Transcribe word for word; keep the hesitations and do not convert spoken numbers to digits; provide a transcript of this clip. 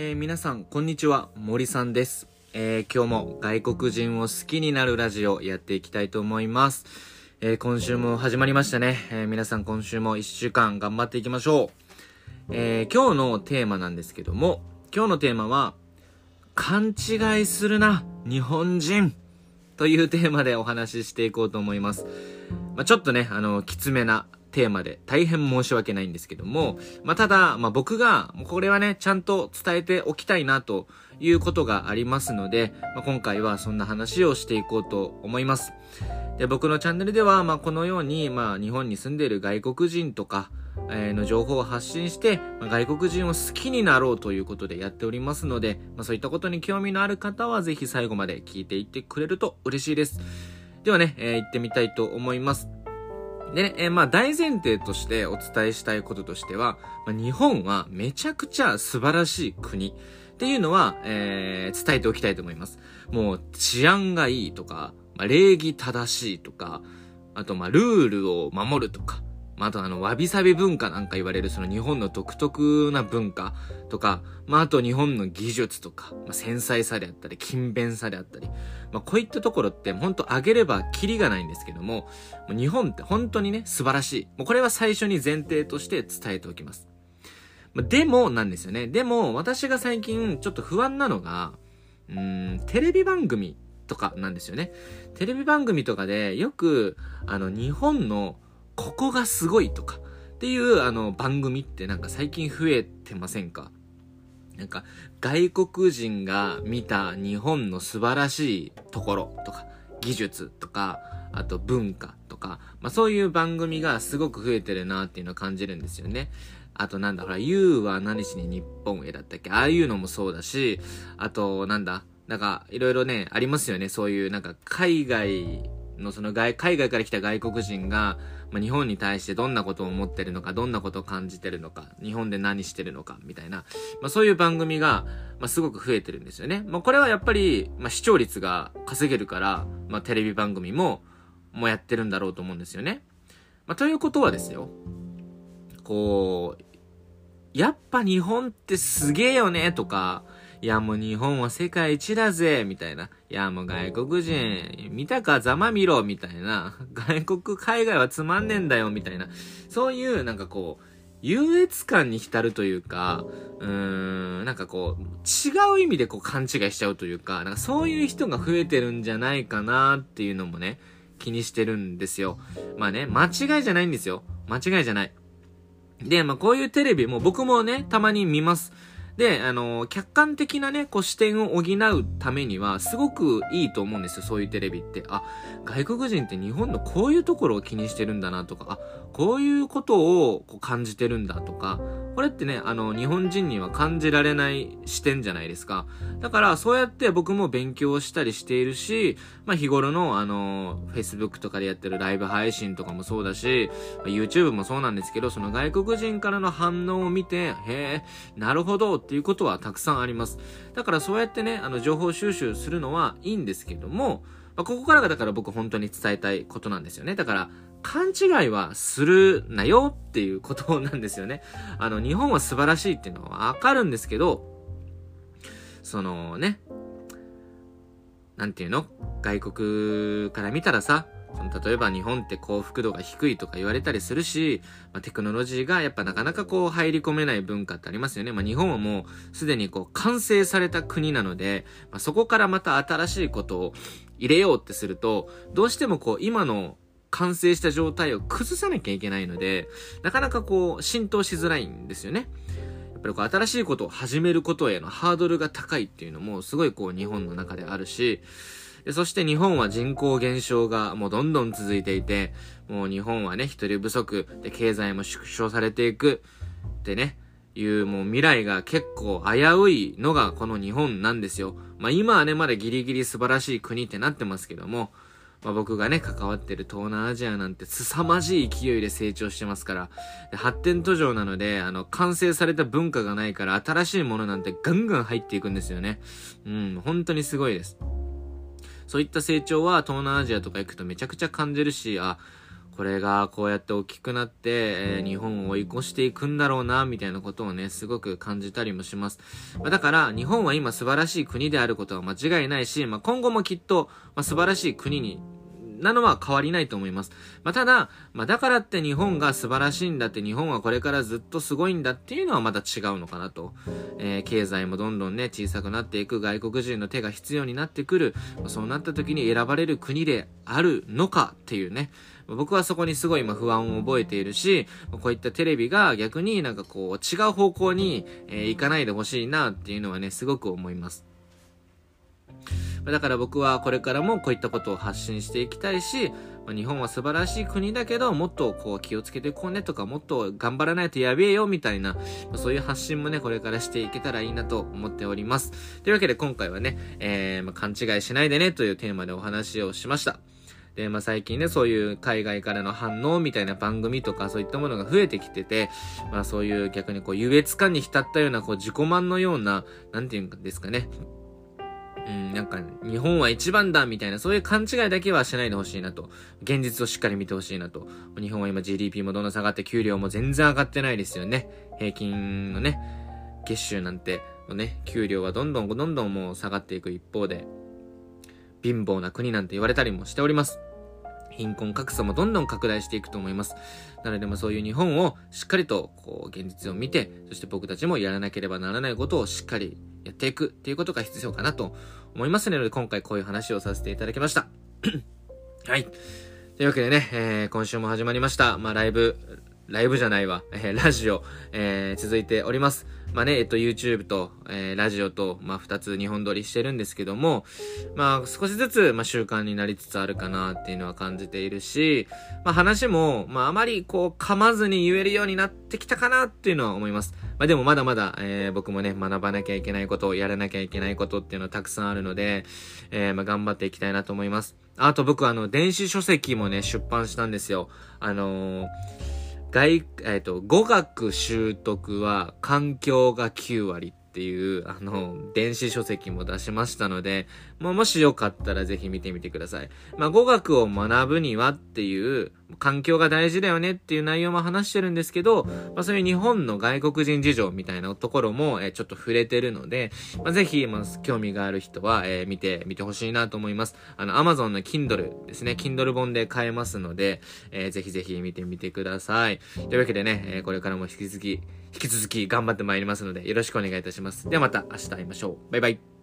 えー、皆さんこんにちは、森さんです。えー、今日も外国人を好きになるラジオやっていきたいと思います。えー、今週も始まりましたね。えー、皆さん今週もいっしゅうかん頑張っていきましょう。えー、今日のテーマなんですけども、今日のテーマは勘違いするな日本人というテーマでお話ししていこうと思います。まあ、ちょっとねあのきつめなテーマで大変申し訳ないんですけども、まあ、ただ、まあ、僕がこれはねちゃんと伝えておきたいなということがありますので、まあ、今回はそんな話をしていこうと思います。で、僕のチャンネルでは、まあ、このように、まあ、日本に住んでいる外国人とかの情報を発信して、まあ、外国人を好きになろうということでやっておりますので、まあ、そういったことに興味のある方はぜひ最後まで聞いていってくれると嬉しいです。ではね、えー、行ってみたいと思います。でね、えー、まあ大前提としてお伝えしたいこととしては、まあ、日本はめちゃくちゃ素晴らしい国っていうのは、えー、伝えておきたいと思います。もう治安がいいとか、まあ、礼儀正しいとか、あとまあルールを守るとか、まあ、あとあのわびさび文化なんか言われるその日本の独特な文化とか、まあ、あと日本の技術とか、まあ、繊細さであったり勤勉さであったり、まあ、こういったところって本当上げればキリがないんですけども、日本って本当にね素晴らしい、もうこれは最初に前提として伝えておきます。まあ、でもなんですよね。でも私が最近ちょっと不安なのがうーんテレビ番組とかなんですよね。テレビ番組とかでよくあの日本のここがすごいとかっていうあの番組ってなんか最近増えてませんか？なんか外国人が見た日本の素晴らしいところとか技術とかあと文化とか、まあ、そういう番組がすごく増えてるなっていうのを感じるんですよね。あとなんだほら You は何しに日本へだったっけ、ああいうのもそうだし、あとなんだなんかいろいろねありますよね。そういうなんか海外のその外海外から来た外国人が、まあ、日本に対してどんなことを思ってるのか、どんなことを感じてるのか、日本で何してるのかみたいな、まあ、そういう番組が、まあ、すごく増えてるんですよね。まあ、これはやっぱり、まあ、視聴率が稼げるから、まあ、テレビ番組ももうやってるんだろうと思うんですよね。まあ、ということはですよ、こうやっぱ日本ってすげえよねとか、いやもう日本は世界一だぜみたいな、いやもう外国人見たかざま見ろみたいな、外国海外はつまんねえんだよみたいな、そういうなんかこう優越感に浸るというか、うーんなんかこう違う意味でこう勘違いしちゃうというか、なんかそういう人が増えてるんじゃないかなっていうのもね気にしてるんですよ。まあね、間違いじゃないんですよ、間違いじゃない。で、まあこういうテレビも僕もねたまに見ます。で、あのー、客観的なね、こう視点を補うためには、すごくいいと思うんですよ、そういうテレビって。あ、外国人って日本のこういうところを気にしてるんだなとか、あ、こういうことをこう感じてるんだとか、これってね、あの、日本人には感じられない視点じゃないですか。だから、そうやって僕も勉強したりしているし、まあ、日頃の、あのー、Facebook とかでやってるライブ配信とかもそうだし、YouTube もそうなんですけど、その外国人からの反応を見て、へー、なるほど、っていうことはたくさんあります。だからそうやってねあの情報収集するのはいいんですけども、まあ、ここからがだから僕本当に伝えたいことなんですよね。だから勘違いはするなよっていうことなんですよね。あの日本は素晴らしいっていうのはわかるんですけど、そのねなんていうの、外国から見たらさ、例えば日本って幸福度が低いとか言われたりするし、まあ、テクノロジーがやっぱなかなかこう入り込めない文化ってありますよね。まあ、日本はもうすでにこう完成された国なので、まあ、そこからまた新しいことを入れようってすると、どうしてもこう今の完成した状態を崩さなきゃいけないので、なかなかこう浸透しづらいんですよね。やっぱりこう新しいことを始めることへのハードルが高いっていうのもすごいこう日本の中であるし、でそして日本は人口減少がもうどんどん続いていて、もう日本はね人手不足で経済も縮小されていくってねいうもう未来が結構危ういのがこの日本なんですよ。まあ今はねまだギリギリ素晴らしい国ってなってますけども、まあ、僕がね関わってる東南アジアなんて凄まじい勢いで成長してますから、で発展途上なのであの完成された文化がないから新しいものなんてガンガン入っていくんですよね。うん本当にすごいです。そういった成長は東南アジアとか行くとめちゃくちゃ感じるし、あ、これがこうやって大きくなって、えー、日本を追い越していくんだろうなみたいなことをねすごく感じたりもします。まあ、だから日本は今素晴らしい国であることは間違いないし、まあ、今後もきっと、まあ、素晴らしい国になのは変わりないと思います。まあ、ただ、まあ、だからって日本が素晴らしいんだって、日本はこれからずっとすごいんだっていうのはまた違うのかなと。えー、経済もどんどんね、小さくなっていく、外国人の手が必要になってくる、そうなった時に選ばれる国であるのかっていうね。僕はそこにすごい今不安を覚えているし、こういったテレビが逆になんかこう違う方向に行かないでほしいなっていうのはね、すごく思います。だから僕はこれからもこういったことを発信していきたいし、日本は素晴らしい国だけどもっとこう気をつけていこうねとか、もっと頑張らないとやべえよみたいな、そういう発信もねこれからしていけたらいいなと思っております。というわけで今回はね、えーまあ、勘違いしないでねというテーマでお話をしました。で、まあ、最近ねそういう海外からの反応みたいな番組とかそういったものが増えてきてて、まあ、そういう逆にこう優越感に浸ったようなこう自己満のような、なんていうんですかね、うん、なんか日本は一番だみたいな、そういう勘違いだけはしないでほしいなと。現実をしっかり見てほしいなと。日本は今 ジーディーピー もどんどん下がって給料も全然上がってないですよね。平均のね月収なんてね、給料はどんどんどんどんもう下がっていく一方で、貧乏な国なんて言われたりもしております。貧困格差もどんどん拡大していくと思います。なので、まあ、そういう日本をしっかりとこう現実を見て、そして僕たちもやらなければならないことをしっかりやっていくっていうことが必要かなと思いますので、今回こういう話をさせていただきましたはい、というわけでね、えー、今週も始まりました、まあ、ライブライブじゃないわ、えー、ラジオ、えー、続いております。まあね、えっと、YouTube と、えー、ラジオと、まあ、二つ日本撮りしてるんですけども、まあ、少しずつ、まあ、習慣になりつつあるかなっていうのは感じているし、まあ、話も、まあ、あまり、こう、噛まずに言えるようになってきたかなっていうのは思います。まあ、でもまだまだ、えー、僕もね、学ばなきゃいけないこと、やらなきゃいけないことっていうのはたくさんあるので、えー、まあ、頑張っていきたいなと思います。あと僕、あの、電子書籍もね、出版したんですよ。あのー、外、えっと、語学習得は環境がきゅうわりっていう、あの、電子書籍も出しましたので、まあ、もしよかったらぜひ見てみてください。まあ、語学を学ぶにはっていう、環境が大事だよねっていう内容も話してるんですけど、まあ、そういう日本の外国人事情みたいなところも、えー、ちょっと触れてるので、まあ、ぜひ、まあ、興味がある人は、えー、見てみてほしいなと思います。あの、Amazon の Kindle ですね。Kindle 本で買えますので、えー、ぜひぜひ見てみてください。というわけでね、えー、これからも引き続き、引き続き頑張ってまいりますので、よろしくお願いいたします。ではまた明日会いましょう。バイバイ。